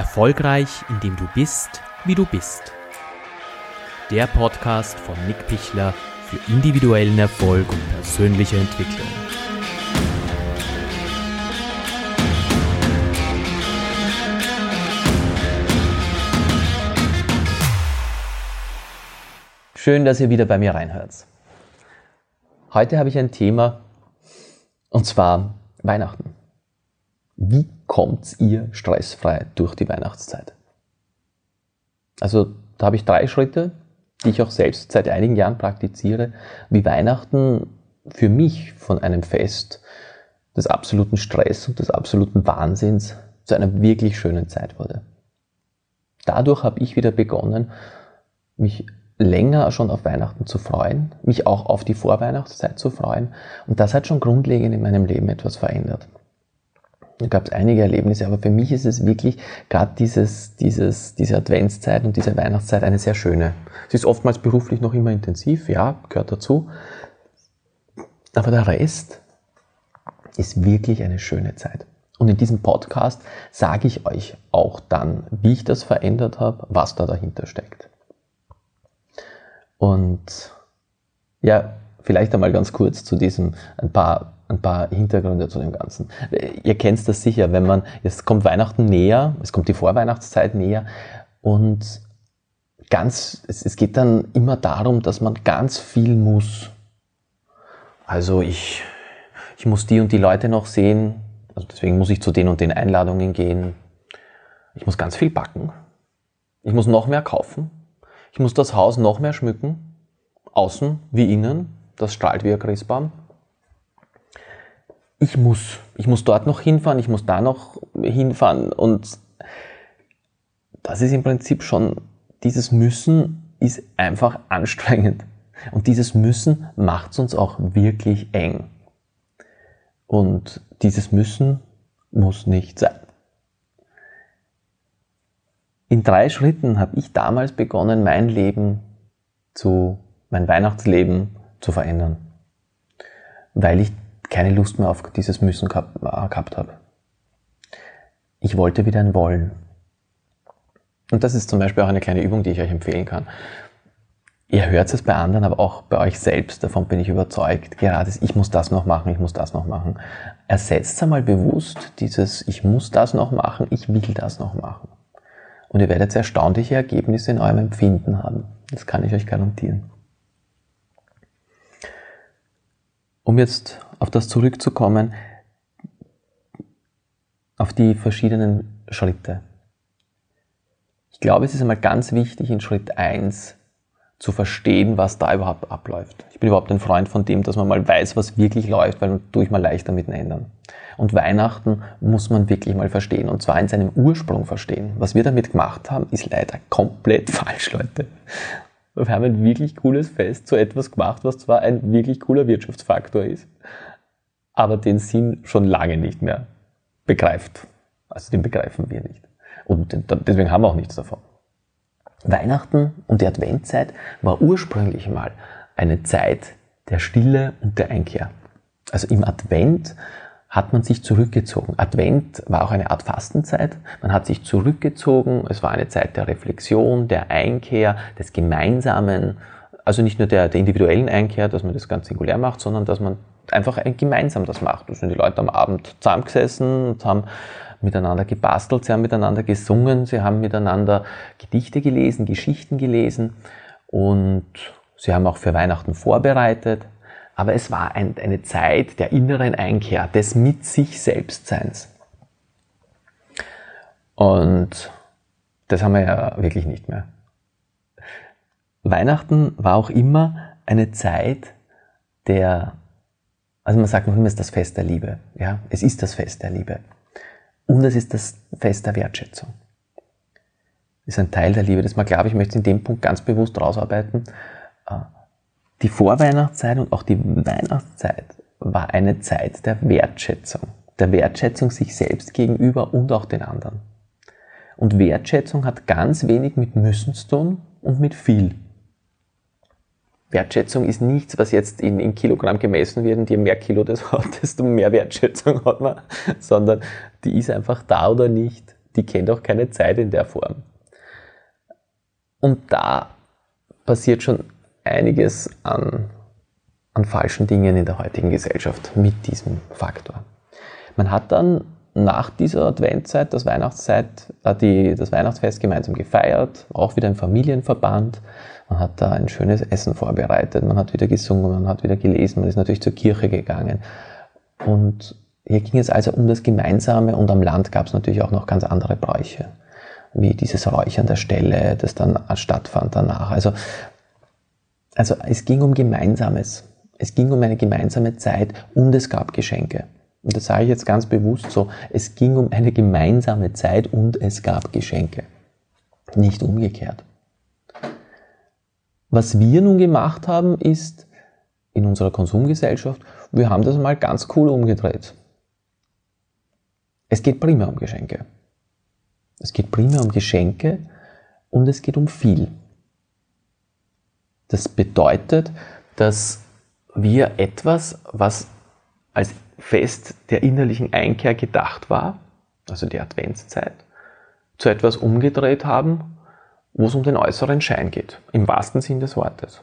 Erfolgreich, indem du bist, wie du bist. Der Podcast von Nick Pichler für individuellen Erfolg und persönliche Entwicklung. Schön, dass ihr wieder bei mir reinhört. Heute habe ich ein Thema, und zwar Weihnachten. Wie kommt ihr stressfrei durch die Weihnachtszeit? Also da habe ich 3 Schritte, die ich auch selbst seit einigen Jahren praktiziere, wie Weihnachten für mich von einem Fest des absoluten Stress und des absoluten Wahnsinns zu einer wirklich schönen Zeit wurde. Dadurch habe ich wieder begonnen, mich länger schon auf Weihnachten zu freuen, mich auch auf die Vorweihnachtszeit zu freuen, und das hat schon grundlegend in meinem Leben etwas verändert. Da gab es einige Erlebnisse, aber für mich ist es wirklich gerade diese Adventszeit und diese Weihnachtszeit eine sehr schöne. Es ist oftmals beruflich noch immer intensiv, ja, gehört dazu. Aber der Rest ist wirklich eine schöne Zeit. Und in diesem Podcast sage ich euch auch dann, wie ich das verändert habe, was da dahinter steckt. Und ja, vielleicht einmal ganz kurz zu diesem ein paar Hintergründe zu dem Ganzen. Ihr kennt das sicher, wenn man, jetzt kommt Weihnachten näher, es kommt die Vorweihnachtszeit näher, und es geht dann immer darum, dass man ganz viel muss. Also ich muss die und die Leute noch sehen, also deswegen muss ich zu den und den Einladungen gehen. Ich muss ganz viel backen. Ich muss noch mehr kaufen. Ich muss das Haus noch mehr schmücken, außen wie innen, das strahlt wie ein Christbaum. Ich muss dort noch hinfahren, ich muss da noch hinfahren, und das ist im Prinzip schon, dieses Müssen ist einfach anstrengend, und dieses Müssen macht es uns auch wirklich eng, und dieses Müssen muss nicht sein. In 3 Schritten habe ich damals begonnen, mein Weihnachtsleben zu verändern, weil ich keine Lust mehr auf dieses Müssen gehabt habe. Ich wollte wieder ein Wollen. Und das ist zum Beispiel auch eine kleine Übung, die ich euch empfehlen kann. Ihr hört es bei anderen, aber auch bei euch selbst, davon bin ich überzeugt. Gerade ich muss das noch machen, ich muss das noch machen. Ersetzt einmal bewusst dieses ich muss das noch machen, ich will das noch machen. Und ihr werdet erstaunliche Ergebnisse in eurem Empfinden haben. Das kann ich euch garantieren. Um jetzt auf das zurückzukommen, auf die verschiedenen Schritte. Ich glaube, es ist einmal ganz wichtig, in Schritt 1 zu verstehen, was da überhaupt abläuft. Ich bin überhaupt ein Freund von dem, dass man mal weiß, was wirklich läuft, weil dann tue ich mal leichter mit ändern. Und Weihnachten muss man wirklich mal verstehen, und zwar in seinem Ursprung verstehen. Was wir damit gemacht haben, ist leider komplett falsch, Leute. Wir haben ein wirklich cooles Fest zu etwas gemacht, was zwar ein wirklich cooler Wirtschaftsfaktor ist, aber den Sinn schon lange nicht mehr begreift. Also den begreifen wir nicht. Und deswegen haben wir auch nichts davon. Weihnachten und die Adventzeit war ursprünglich mal eine Zeit der Stille und der Einkehr. Also im Advent hat man sich zurückgezogen. Advent war auch eine Art Fastenzeit. Man hat sich zurückgezogen. Es war eine Zeit der Reflexion, der Einkehr, des Gemeinsamen. Also nicht nur der individuellen Einkehr, dass man das ganz singulär macht, sondern dass man einfach gemeinsam das macht. Da sind die Leute am Abend zusammengesessen und haben miteinander gebastelt, sie haben miteinander gesungen, sie haben miteinander Gedichte gelesen, Geschichten gelesen, und sie haben auch für Weihnachten vorbereitet. Aber es war eine Zeit der inneren Einkehr, des mit sich Selbstseins. Und das haben wir ja wirklich nicht mehr. Weihnachten war auch immer eine Zeit also man sagt noch immer, es ist das Fest der Liebe. Ja, es ist das Fest der Liebe. Und es ist das Fest der Wertschätzung. Das ist ein Teil der Liebe, das man, glaube ich, möchte in dem Punkt ganz bewusst rausarbeiten. Die Vorweihnachtszeit und auch die Weihnachtszeit war eine Zeit der Wertschätzung sich selbst gegenüber und auch den anderen. Und Wertschätzung hat ganz wenig mit Müssen zu tun und mit viel. Wertschätzung ist nichts, was jetzt in Kilogramm gemessen wird, und je mehr Kilo das hat, desto mehr Wertschätzung hat man, sondern die ist einfach da oder nicht, die kennt auch keine Zeit in der Form. Und da passiert schon einiges an falschen Dingen in der heutigen Gesellschaft mit diesem Faktor. Man hat dann nach dieser Adventszeit, das Weihnachtsfest gemeinsam gefeiert, auch wieder im Familienverband. Man hat da ein schönes Essen vorbereitet, man hat wieder gesungen, man hat wieder gelesen, man ist natürlich zur Kirche gegangen. Und hier ging es also um das Gemeinsame, und am Land gab es natürlich auch noch ganz andere Bräuche, wie dieses Räuchern der Stelle, das dann stattfand danach. Also es ging um Gemeinsames, es ging um eine gemeinsame Zeit, und es gab Geschenke. Und das sage ich jetzt ganz bewusst so, es ging um eine gemeinsame Zeit und es gab Geschenke. Nicht umgekehrt. Was wir nun gemacht haben, ist in unserer Konsumgesellschaft, wir haben das mal ganz cool umgedreht. Es geht primär um Geschenke. Es geht primär um Geschenke und es geht um viel. Das bedeutet, dass wir etwas, was als Fest der innerlichen Einkehr gedacht war, also die Adventszeit, zu etwas umgedreht haben, wo es um den äußeren Schein geht, im wahrsten Sinn des Wortes.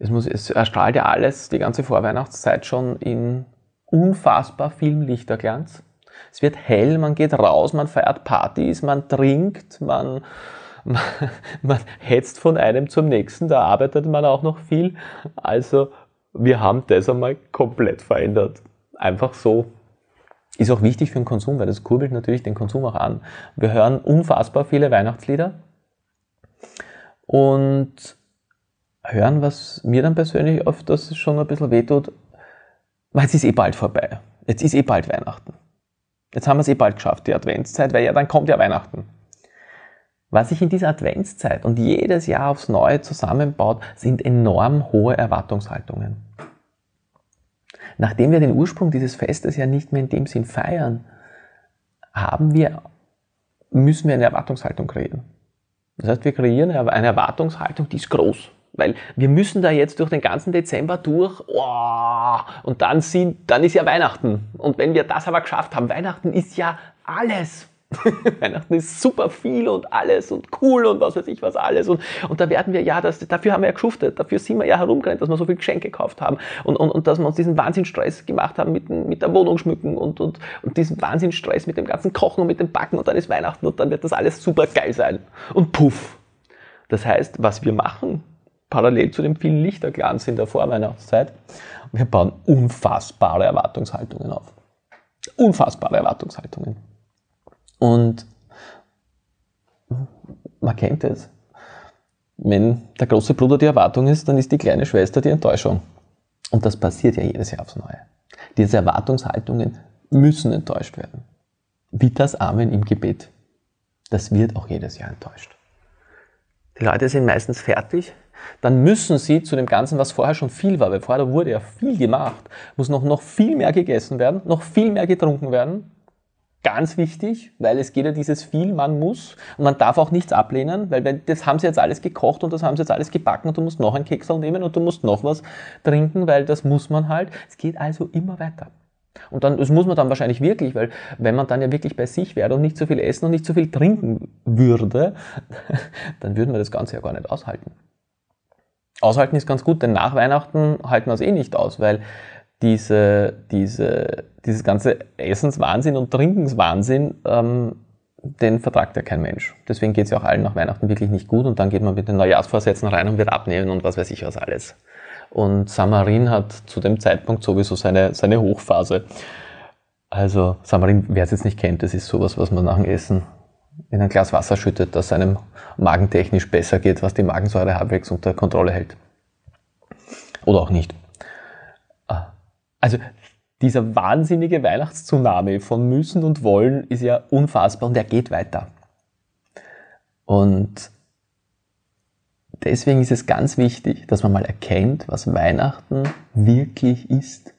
Es erstrahlt ja alles, die ganze Vorweihnachtszeit schon in unfassbar vielem Lichterglanz. Es wird hell, man geht raus, man feiert Partys, man trinkt, man hetzt von einem zum nächsten, da arbeitet man auch noch viel, also wir haben das einmal komplett verändert. Einfach so. Ist auch wichtig für den Konsum, weil das kurbelt natürlich den Konsum auch an. Wir hören unfassbar viele Weihnachtslieder und hören, was mir dann persönlich oft das schon ein bisschen wehtut, weil es ist eh bald vorbei. Jetzt ist eh bald Weihnachten. Jetzt haben wir es eh bald geschafft, die Adventszeit, weil ja dann kommt ja Weihnachten. Was sich in dieser Adventszeit und jedes Jahr aufs Neue zusammenbaut, sind enorm hohe Erwartungshaltungen. Nachdem wir den Ursprung dieses Festes ja nicht mehr in dem Sinn feiern, müssen wir eine Erwartungshaltung kreieren. Das heißt, wir kreieren eine Erwartungshaltung, die ist groß. Weil wir müssen da jetzt durch den ganzen Dezember durch, und dann ist ja Weihnachten. Und wenn wir das aber geschafft haben, Weihnachten ist ja alles. Weihnachten ist super viel und alles und cool und was weiß ich was alles und da werden wir ja, dafür haben wir ja geschuftet, dafür sind wir ja herumgerannt, dass wir so viel Geschenke gekauft haben und dass wir uns diesen Wahnsinnsstress gemacht haben mit der Wohnung schmücken und diesen Wahnsinnsstress mit dem ganzen Kochen und mit dem Backen, und dann ist Weihnachten und dann wird das alles super geil sein und puff. Das heißt, was wir machen, parallel zu dem vielen Lichterglanz in der Vorweihnachtszeit, wir bauen unfassbare Erwartungshaltungen auf. Unfassbare Erwartungshaltungen. Und man kennt es. Wenn der große Bruder die Erwartung ist, dann ist die kleine Schwester die Enttäuschung. Und das passiert ja jedes Jahr aufs Neue. Diese Erwartungshaltungen müssen enttäuscht werden. Wie das Amen im Gebet. Das wird auch jedes Jahr enttäuscht. Die Leute sind meistens fertig. Dann müssen sie zu dem Ganzen, was vorher schon viel war, weil vorher wurde ja viel gemacht, muss noch viel mehr gegessen werden, noch viel mehr getrunken werden. Ganz wichtig, weil es geht ja dieses viel, man muss, und man darf auch nichts ablehnen, weil das haben sie jetzt alles gekocht und das haben sie jetzt alles gebacken und du musst noch einen Keksel nehmen und du musst noch was trinken, weil das muss man halt. Es geht also immer weiter. Und dann, das muss man dann wahrscheinlich wirklich, weil wenn man dann ja wirklich bei sich wäre und nicht so viel essen und nicht so viel trinken würde, dann würden wir das Ganze ja gar nicht aushalten. Aushalten ist ganz gut, denn nach Weihnachten halten wir es eh nicht aus, weil dieses ganze Essenswahnsinn und Trinkenswahnsinn, den vertragt ja kein Mensch. Deswegen geht es ja auch allen nach Weihnachten wirklich nicht gut, und dann geht man mit den Neujahrsvorsätzen rein und wird abnehmen und was weiß ich was alles. Und Samarin hat zu dem Zeitpunkt sowieso seine Hochphase. Also Samarin, wer es jetzt nicht kennt, das ist sowas, was man nach dem Essen in ein Glas Wasser schüttet, das einem magentechnisch besser geht, was die Magensäure halbwegs unter Kontrolle hält. Oder auch nicht. Also dieser wahnsinnige Weihnachtstsunami von müssen und wollen ist ja unfassbar, und er geht weiter. Und deswegen ist es ganz wichtig, dass man mal erkennt, was Weihnachten wirklich ist.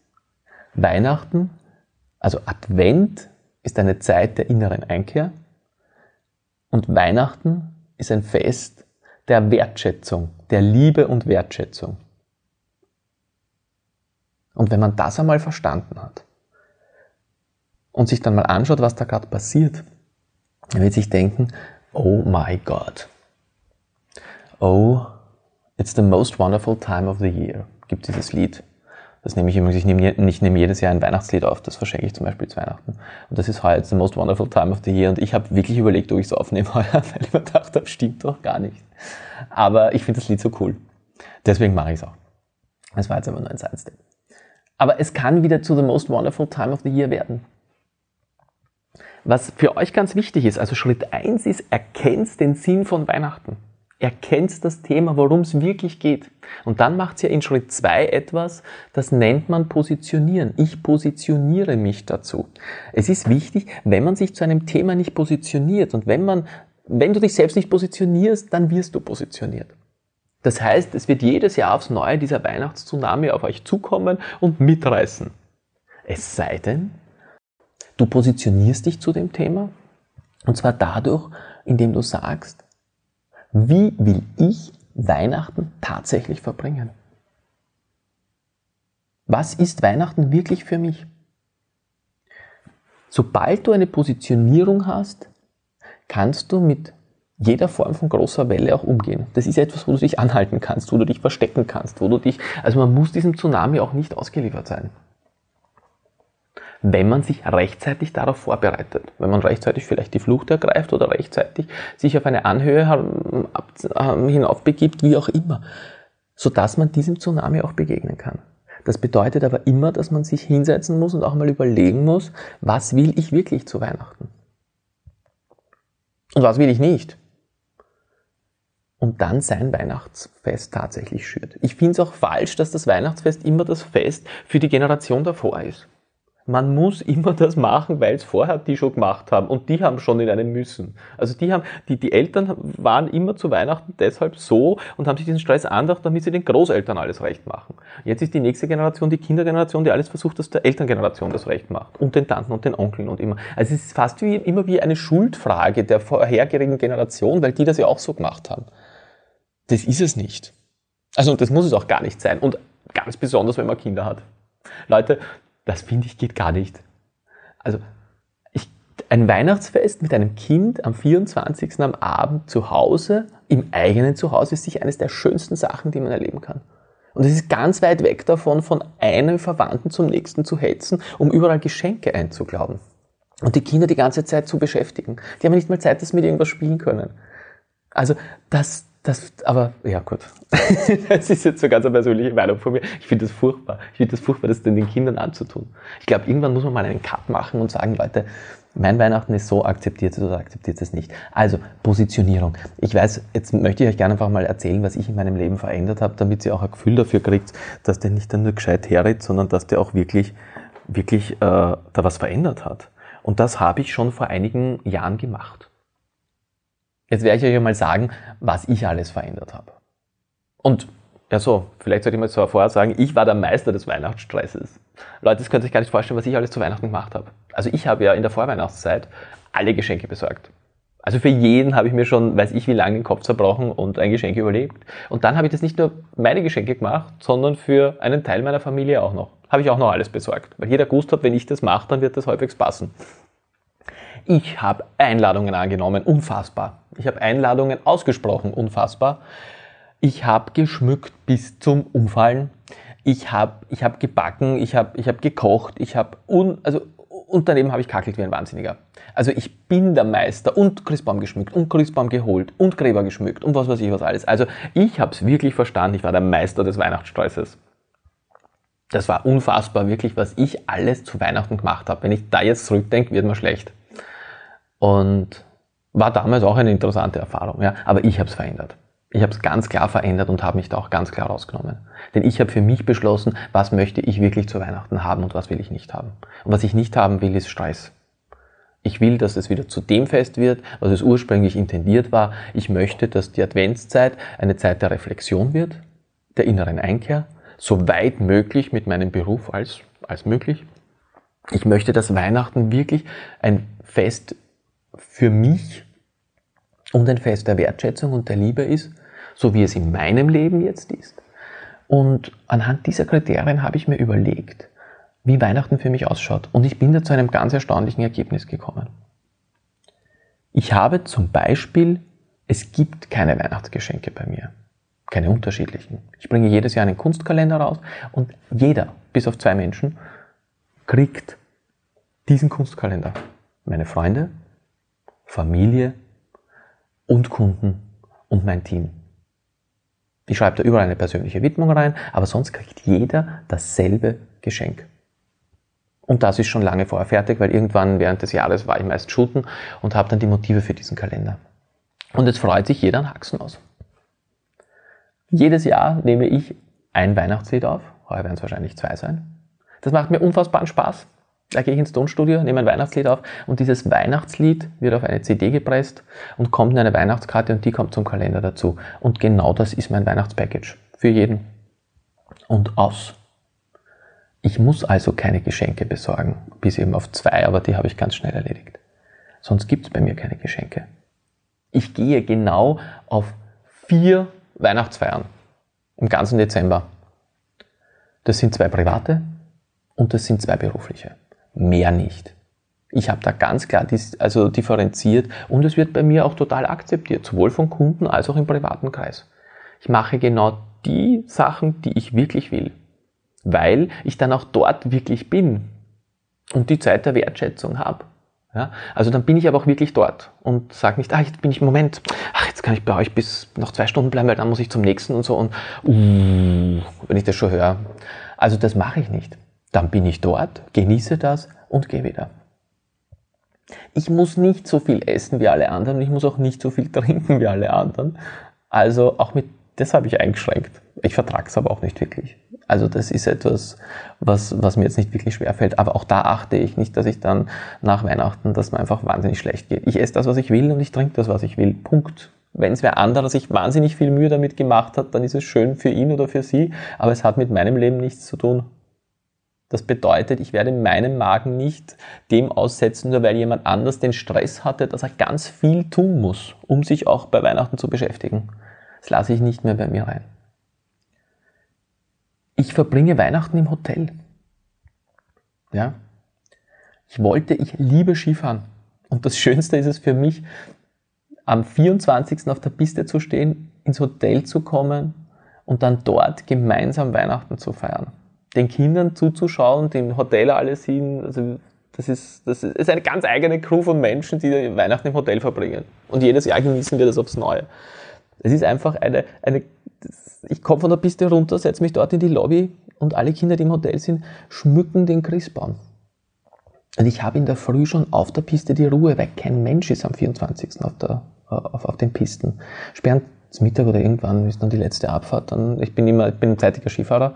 Weihnachten, also Advent, ist eine Zeit der inneren Einkehr, und Weihnachten ist ein Fest der Wertschätzung, der Liebe und Wertschätzung. Und wenn man das einmal verstanden hat und sich dann mal anschaut, was da gerade passiert, dann wird sich denken, oh my God, oh, it's the most wonderful time of the year, gibt dieses Lied. Das nehme ich immer, ich nehme jedes Jahr ein Weihnachtslied auf, das verschenke ich zum Beispiel zu Weihnachten. Und das ist heuer the most wonderful time of the year. Und ich habe wirklich überlegt, ob ich es aufnehme heuer, weil ich mir gedacht habe, stimmt doch gar nicht. Aber ich finde das Lied so cool. Deswegen mache ich es auch. Das war jetzt aber nur ein Side-Step. Aber es kann wieder zu the most wonderful time of the year werden. Was für euch ganz wichtig ist, also Schritt 1 ist, erkennt den Sinn von Weihnachten. Erkennt das Thema, worum es wirklich geht. Und dann macht ihr in Schritt 2 etwas, das nennt man Positionieren. Ich positioniere mich dazu. Es ist wichtig, wenn man sich zu einem Thema nicht positioniert und wenn du dich selbst nicht positionierst, dann wirst du positioniert. Das heißt, es wird jedes Jahr aufs Neue dieser Weihnachtstsunami auf euch zukommen und mitreißen. Es sei denn, du positionierst dich zu dem Thema und zwar dadurch, indem du sagst, wie will ich Weihnachten tatsächlich verbringen? Was ist Weihnachten wirklich für mich? Sobald du eine Positionierung hast, kannst du mit jeder Form von großer Welle auch umgehen. Das ist etwas, wo du dich anhalten kannst, wo du dich verstecken kannst, also man muss diesem Tsunami auch nicht ausgeliefert sein. Wenn man sich rechtzeitig darauf vorbereitet, wenn man rechtzeitig vielleicht die Flucht ergreift oder rechtzeitig sich auf eine Anhöhe hinaufbegibt, wie auch immer, sodass man diesem Tsunami auch begegnen kann. Das bedeutet aber immer, dass man sich hinsetzen muss und auch mal überlegen muss, was will ich wirklich zu Weihnachten? Und was will ich nicht? Und dann sein Weihnachtsfest tatsächlich schürt. Ich finde es auch falsch, dass das Weihnachtsfest immer das Fest für die Generation davor ist. Man muss immer das machen, weil es vorher die schon gemacht haben und die haben schon in einem müssen. Also die Eltern waren immer zu Weihnachten deshalb so und haben sich diesen Stress angedacht, damit sie den Großeltern alles recht machen. Jetzt ist die nächste Generation, die Kindergeneration, die alles versucht, dass der Elterngeneration das recht macht und den Tanten und den Onkeln und immer. Also es ist fast immer wie eine Schuldfrage der vorhergehenden Generation, weil die das ja auch so gemacht haben. Das ist es nicht. Also das muss es auch gar nicht sein und ganz besonders, wenn man Kinder hat. Leute, das finde ich geht gar nicht. Also ein Weihnachtsfest mit einem Kind am 24. am Abend zu Hause, im eigenen Zuhause, ist sicher eines der schönsten Sachen, die man erleben kann. Und es ist ganz weit weg davon, von einem Verwandten zum nächsten zu hetzen, um überall Geschenke einzuklauen. Und die Kinder die ganze Zeit zu beschäftigen. Die haben nicht mal Zeit, dass sie mit irgendwas spielen können. Also aber ja gut, das ist jetzt so ganz eine persönliche Meinung von mir. Ich finde das furchtbar. Ich finde das furchtbar, das den Kindern anzutun. Ich glaube, irgendwann muss man mal einen Cut machen und sagen, Leute, mein Weihnachten ist so, akzeptiert es oder akzeptiert es nicht. Also, Positionierung. Ich weiß, jetzt möchte ich euch gerne einfach mal erzählen, was ich in meinem Leben verändert habe, damit ihr auch ein Gefühl dafür kriegt, dass der nicht dann nur gescheit herritt, sondern dass der auch wirklich da was verändert hat. Und das habe ich schon vor einigen Jahren gemacht. Jetzt werde ich euch einmal sagen, was ich alles verändert habe. Und, ja so, vielleicht sollte ich mal vorher sagen, ich war der Meister des Weihnachtsstresses. Leute, das könnt ihr euch gar nicht vorstellen, was ich alles zu Weihnachten gemacht habe. Also ich habe ja in der Vorweihnachtszeit alle Geschenke besorgt. Also für jeden habe ich mir schon, weiß ich wie lange, den Kopf zerbrochen und ein Geschenk überlegt. Und dann habe ich das nicht nur meine Geschenke gemacht, sondern für einen Teil meiner Familie auch noch. Habe ich auch noch alles besorgt. Weil jeder gewusst hat, wenn ich das mache, dann wird das halbwegs passen. Ich habe Einladungen angenommen, unfassbar. Ich habe Einladungen ausgesprochen, unfassbar. Ich habe geschmückt bis zum Umfallen. Ich hab gebacken, ich hab gekocht, und daneben habe ich kackelt wie ein Wahnsinniger. Also ich bin der Meister und Christbaum geschmückt und Christbaum geholt und Gräber geschmückt und was weiß ich was alles. Also ich habe es wirklich verstanden, ich war der Meister des Weihnachtsstresses. Das war unfassbar wirklich, was ich alles zu Weihnachten gemacht habe. Wenn ich da jetzt zurückdenke, wird mir schlecht. Und war damals auch eine interessante Erfahrung, ja. Aber ich habe es verändert. Ich habe es ganz klar verändert und habe mich da auch ganz klar rausgenommen. Denn ich habe für mich beschlossen, was möchte ich wirklich zu Weihnachten haben und was will ich nicht haben. Und was ich nicht haben will, ist Stress. Ich will, dass es wieder zu dem Fest wird, was es ursprünglich intendiert war. Ich möchte, dass die Adventszeit eine Zeit der Reflexion wird, der inneren Einkehr, so weit möglich mit meinem Beruf als möglich. Ich möchte, dass Weihnachten wirklich ein Fest für mich und ein Fest der Wertschätzung und der Liebe ist, so wie es in meinem Leben jetzt ist. Und anhand dieser Kriterien habe ich mir überlegt, wie Weihnachten für mich ausschaut. Und ich bin da zu einem ganz erstaunlichen Ergebnis gekommen. Ich habe zum Beispiel, es gibt keine Weihnachtsgeschenke bei mir. Keine unterschiedlichen. Ich bringe jedes Jahr einen Kunstkalender raus und jeder, bis auf 2 Menschen, kriegt diesen Kunstkalender. Meine Freunde, Familie und Kunden und mein Team. Ich schreibe da überall eine persönliche Widmung rein, aber sonst kriegt jeder dasselbe Geschenk. Und das ist schon lange vorher fertig, weil irgendwann während des Jahres war ich meist shooten und habe dann die Motive für diesen Kalender. Und jetzt freut sich jeder an Haxen aus. Jedes Jahr nehme ich ein Weihnachtslied auf. Heuer werden es wahrscheinlich 2 sein. Das macht mir unfassbaren Spaß. Da gehe ich ins Tonstudio, nehme ein Weihnachtslied auf und dieses Weihnachtslied wird auf eine CD gepresst und kommt in eine Weihnachtskarte und die kommt zum Kalender dazu. Und genau das ist mein Weihnachtspackage. Für jeden. Und aus. Ich muss also keine Geschenke besorgen. Bis eben auf 2, aber die habe ich ganz schnell erledigt. Sonst gibt es bei mir keine Geschenke. Ich gehe genau auf 4 Weihnachtsfeiern im ganzen Dezember. Das sind 2 private und das sind 2 berufliche. Mehr nicht. Ich habe da ganz klar differenziert und es wird bei mir auch total akzeptiert, sowohl von Kunden als auch im privaten Kreis. Ich mache genau die Sachen, die ich wirklich will, weil ich dann auch dort wirklich bin und die Zeit der Wertschätzung habe. Ja, also dann bin ich aber auch wirklich dort und sage nicht, jetzt bin ich im Moment, jetzt kann ich bei euch bis noch 2 Stunden bleiben, weil dann muss ich zum nächsten und so und wenn ich das schon höre. Also das mache ich nicht. Dann bin ich dort, genieße das und gehe wieder. Ich muss nicht so viel essen wie alle anderen und ich muss auch nicht so viel trinken wie alle anderen. Also auch das habe ich eingeschränkt. Ich vertrage es aber auch nicht wirklich. Also das ist etwas, was mir jetzt nicht wirklich schwerfällt. Aber auch da achte ich nicht, dass ich dann nach Weihnachten, dass mir einfach wahnsinnig schlecht geht. Ich esse das, was ich will und ich trinke das, was ich will. Punkt. Wenn es wer anderer sich wahnsinnig viel Mühe damit gemacht hat, dann ist es schön für ihn oder für sie. Aber es hat mit meinem Leben nichts zu tun. Das bedeutet, ich werde meinen Magen nicht dem aussetzen, nur weil jemand anders den Stress hatte, dass er ganz viel tun muss, um sich auch bei Weihnachten zu beschäftigen. Das lasse ich nicht mehr bei mir rein. Ich verbringe Weihnachten im Hotel. Ja? Ich liebe Skifahren. Und das Schönste ist es für mich, am 24. auf der Piste zu stehen, ins Hotel zu kommen und dann dort gemeinsam Weihnachten zu feiern. Den Kindern zuzuschauen, den Hoteler alle sehen. Also das ist eine ganz eigene Crew von Menschen, die Weihnachten im Hotel verbringen. Und jedes Jahr genießen wir das aufs Neue. Es ist einfach ich komme von der Piste runter, setze mich dort in die Lobby und alle Kinder, die im Hotel sind, schmücken den Christbaum. Und ich habe in der Früh schon auf der Piste die Ruhe, weil kein Mensch ist am 24. auf den Pisten. Sperren zum Mittag oder irgendwann ist dann die letzte Abfahrt. Ich bin ein zeitiger Skifahrer,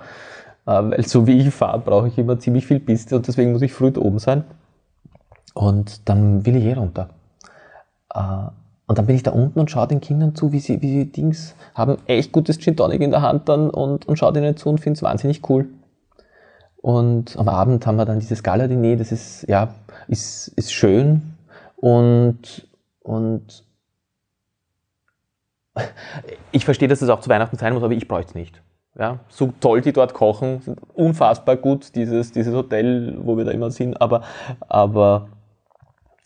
weil so wie ich fahre, brauche ich immer ziemlich viel Piste und deswegen muss ich früh oben sein. Und dann will ich runter. Und dann bin ich da unten und schaue den Kindern zu, wie sie Dings haben, echt gutes Gin Tonic in der Hand dann und schaue denen zu und finde es wahnsinnig cool. Und am Abend haben wir dann dieses Gala-Diner, das ist schön und ich verstehe, dass das auch zu Weihnachten sein muss, aber ich bräuchte es nicht. Ja, so toll die dort kochen, unfassbar gut, dieses Hotel, wo wir da immer sind, aber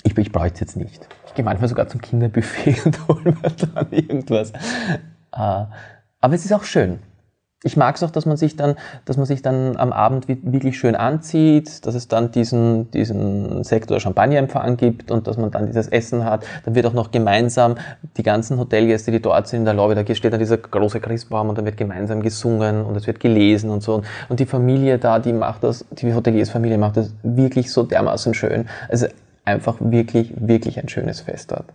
ich brauche es jetzt nicht. Ich gehe manchmal sogar zum Kinderbuffet und hole mir dann irgendwas. Aber es ist auch schön. Ich mag es auch, dass man sich dann am Abend wirklich schön anzieht, dass es dann diesen Sekt oder Champagnerempfang gibt und dass man dann dieses Essen hat. Dann wird auch noch gemeinsam die ganzen Hotelgäste, die dort sind, in der Lobby, da steht dann dieser große Christbaum und dann wird gemeinsam gesungen und es wird gelesen und so. Und die Familie da, die Hoteliersfamilie macht das wirklich so dermaßen schön. Also einfach wirklich, wirklich ein schönes Fest dort.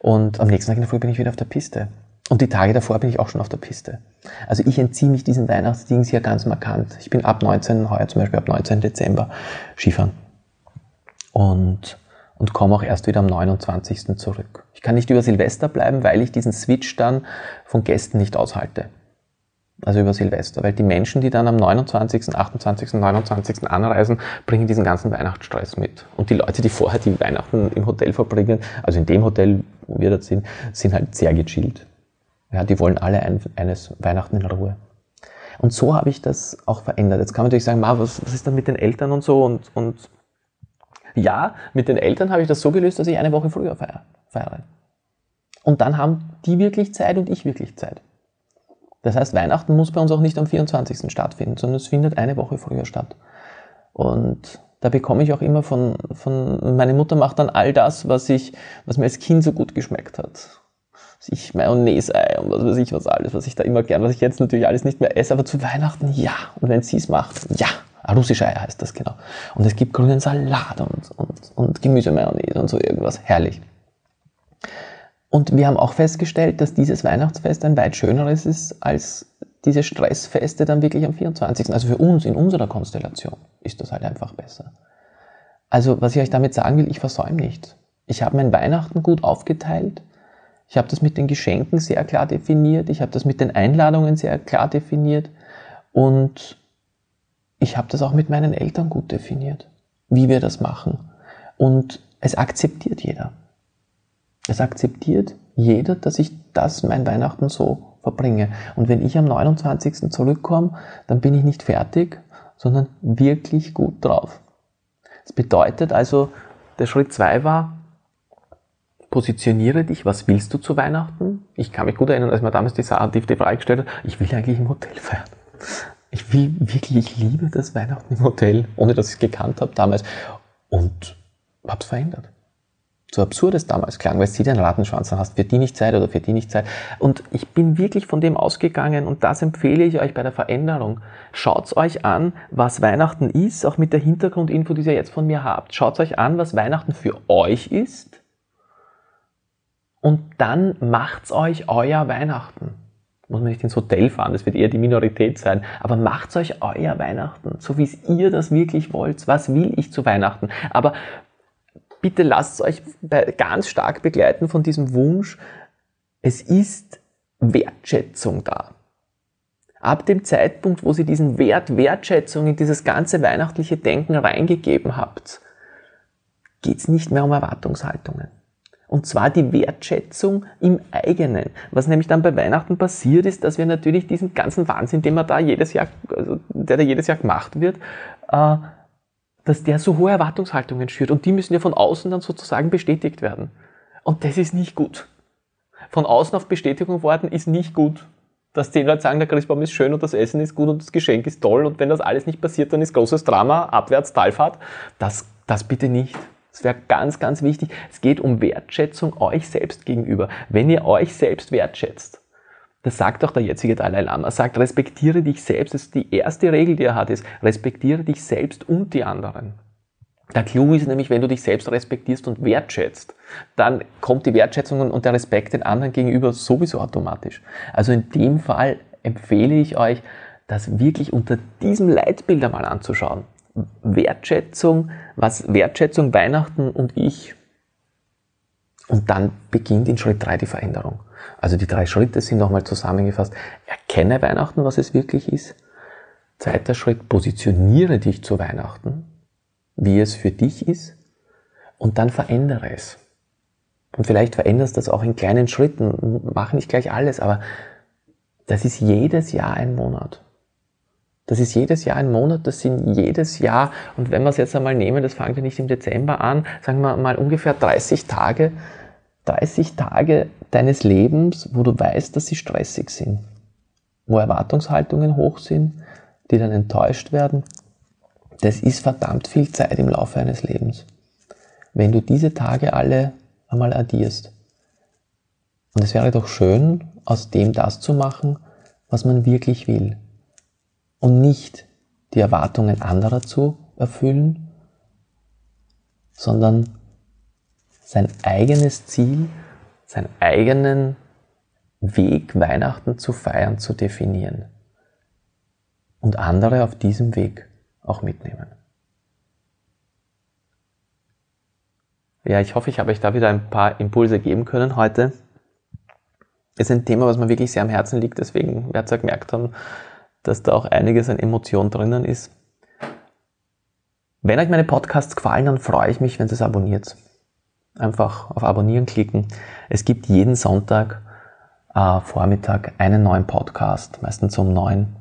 Und am nächsten Tag in der Früh bin ich wieder auf der Piste. Und die Tage davor bin ich auch schon auf der Piste. Also ich entziehe mich diesen Weihnachtsdings hier ganz markant. Ich bin heuer zum Beispiel ab 19. Dezember Skifahren. Und komme auch erst wieder am 29. zurück. Ich kann nicht über Silvester bleiben, weil ich diesen Switch dann von Gästen nicht aushalte. Also über Silvester. Weil die Menschen, die dann am 29., 28., 29. anreisen, bringen diesen ganzen Weihnachtsstress mit. Und die Leute, die vorher die Weihnachten im Hotel verbringen, also in dem Hotel, wo wir dort sind, sind halt sehr gechillt. Ja, die wollen alle eines Weihnachten in Ruhe. Und so habe ich das auch verändert. Jetzt kann man natürlich sagen, was ist denn mit den Eltern und so? Und ja, mit den Eltern habe ich das so gelöst, dass ich eine Woche früher feiere. Und dann haben die wirklich Zeit und ich wirklich Zeit. Das heißt, Weihnachten muss bei uns auch nicht am 24. stattfinden, sondern es findet eine Woche früher statt. Und da bekomme ich auch immer meine Mutter macht dann all das, was mir als Kind so gut geschmeckt hat. Ich Mayonnaise-Ei und was weiß ich was alles, was ich da immer gern, was ich jetzt natürlich alles nicht mehr esse, aber zu Weihnachten ja. Und wenn sie es macht, ja. Russische Ei heißt das, genau. Und es gibt grünen Salat und Gemüsemayonnaise und so irgendwas. Herrlich. Und wir haben auch festgestellt, dass dieses Weihnachtsfest ein weit schöneres ist als diese Stressfeste dann wirklich am 24. Also für uns, in unserer Konstellation, ist das halt einfach besser. Also was ich euch damit sagen will, ich versäume nichts. Ich habe mein Weihnachten gut aufgeteilt. Ich habe das mit den Geschenken sehr klar definiert. Ich habe das mit den Einladungen sehr klar definiert. Und ich habe das auch mit meinen Eltern gut definiert, wie wir das machen. Und es akzeptiert jeder. Es akzeptiert jeder, dass ich mein Weihnachten so verbringe. Und wenn ich am 29. zurückkomme, dann bin ich nicht fertig, sondern wirklich gut drauf. Das bedeutet also, der Schritt 2 war, positioniere dich, was willst du zu Weihnachten? Ich kann mich gut erinnern, als man damals die Frage gestellt hat, ich will eigentlich im Hotel feiern. Ich will wirklich, ich liebe das Weihnachten im Hotel, ohne dass ich es gekannt habe damals. Und habe es verändert. So absurd es damals klang, weil du den Rattenschwanz dann hast, für die nicht Zeit oder für die nicht Zeit. Und ich bin wirklich von dem ausgegangen und das empfehle ich euch bei der Veränderung. Schaut euch an, was Weihnachten ist, auch mit der Hintergrundinfo, die ihr jetzt von mir habt. Schaut euch an, was Weihnachten für euch ist. Und dann macht's euch euer Weihnachten. Muss man nicht ins Hotel fahren, das wird eher die Minorität sein. Aber macht's euch euer Weihnachten, so wie ihr das wirklich wollt. Was will ich zu Weihnachten? Aber bitte lasst euch ganz stark begleiten von diesem Wunsch. Es ist Wertschätzung da. Ab dem Zeitpunkt, wo ihr diesen Wert, Wertschätzung in dieses ganze weihnachtliche Denken reingegeben habt, geht's nicht mehr um Erwartungshaltungen. Und zwar die Wertschätzung im eigenen. Was nämlich dann bei Weihnachten passiert ist, dass wir natürlich diesen ganzen Wahnsinn, der da jedes Jahr gemacht wird, dass der so hohe Erwartungshaltungen schürt. Und die müssen ja von außen dann sozusagen bestätigt werden. Und das ist nicht gut. Von außen auf Bestätigung warten ist nicht gut. Dass 10 Leute sagen, der Christbaum ist schön und das Essen ist gut und das Geschenk ist toll. Und wenn das alles nicht passiert, dann ist großes Drama, abwärts, Talfahrt. Das bitte nicht. Das wäre ganz, ganz wichtig. Es geht um Wertschätzung euch selbst gegenüber. Wenn ihr euch selbst wertschätzt, das sagt auch der jetzige Dalai Lama, sagt, respektiere dich selbst. Das ist die erste Regel, die er hat, ist, respektiere dich selbst und die anderen. Der Clou ist nämlich, wenn du dich selbst respektierst und wertschätzt, dann kommt die Wertschätzung und der Respekt den anderen gegenüber sowieso automatisch. Also in dem Fall empfehle ich euch, das wirklich unter diesem Leitbild einmal anzuschauen. Wertschätzung, was Wertschätzung, Weihnachten und ich. Und dann beginnt in Schritt 3 die Veränderung. Also die 3 Schritte sind nochmal zusammengefasst. Erkenne Weihnachten, was es wirklich ist. 2. Schritt, positioniere dich zu Weihnachten, wie es für dich ist. Und dann verändere es. Und vielleicht veränderst du das auch in kleinen Schritten. Mach nicht gleich alles, aber das ist jedes Jahr ein Monat. Das ist jedes Jahr ein Monat, das sind jedes Jahr, und wenn wir es jetzt einmal nehmen, das fangen wir nicht im Dezember an, sagen wir mal ungefähr 30 Tage deines Lebens, wo du weißt, dass sie stressig sind, wo Erwartungshaltungen hoch sind, die dann enttäuscht werden. Das ist verdammt viel Zeit im Laufe eines Lebens, wenn du diese Tage alle einmal addierst. Und es wäre doch schön, aus dem das zu machen, was man wirklich will. Und nicht die Erwartungen anderer zu erfüllen, sondern sein eigenes Ziel, seinen eigenen Weg, Weihnachten zu feiern, zu definieren. Und andere auf diesem Weg auch mitnehmen. Ja, ich hoffe, ich habe euch da wieder ein paar Impulse geben können heute. Es ist ein Thema, was mir wirklich sehr am Herzen liegt, deswegen werdet ihr gemerkt haben, dass da auch einiges an Emotionen drinnen ist. Wenn euch meine Podcasts gefallen, dann freue ich mich, wenn ihr es abonniert. Einfach auf Abonnieren klicken. Es gibt jeden Sonntag Vormittag einen neuen Podcast, meistens um 9.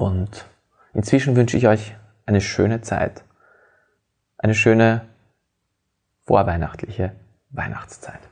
Und inzwischen wünsche ich euch eine schöne Zeit, eine schöne vorweihnachtliche Weihnachtszeit.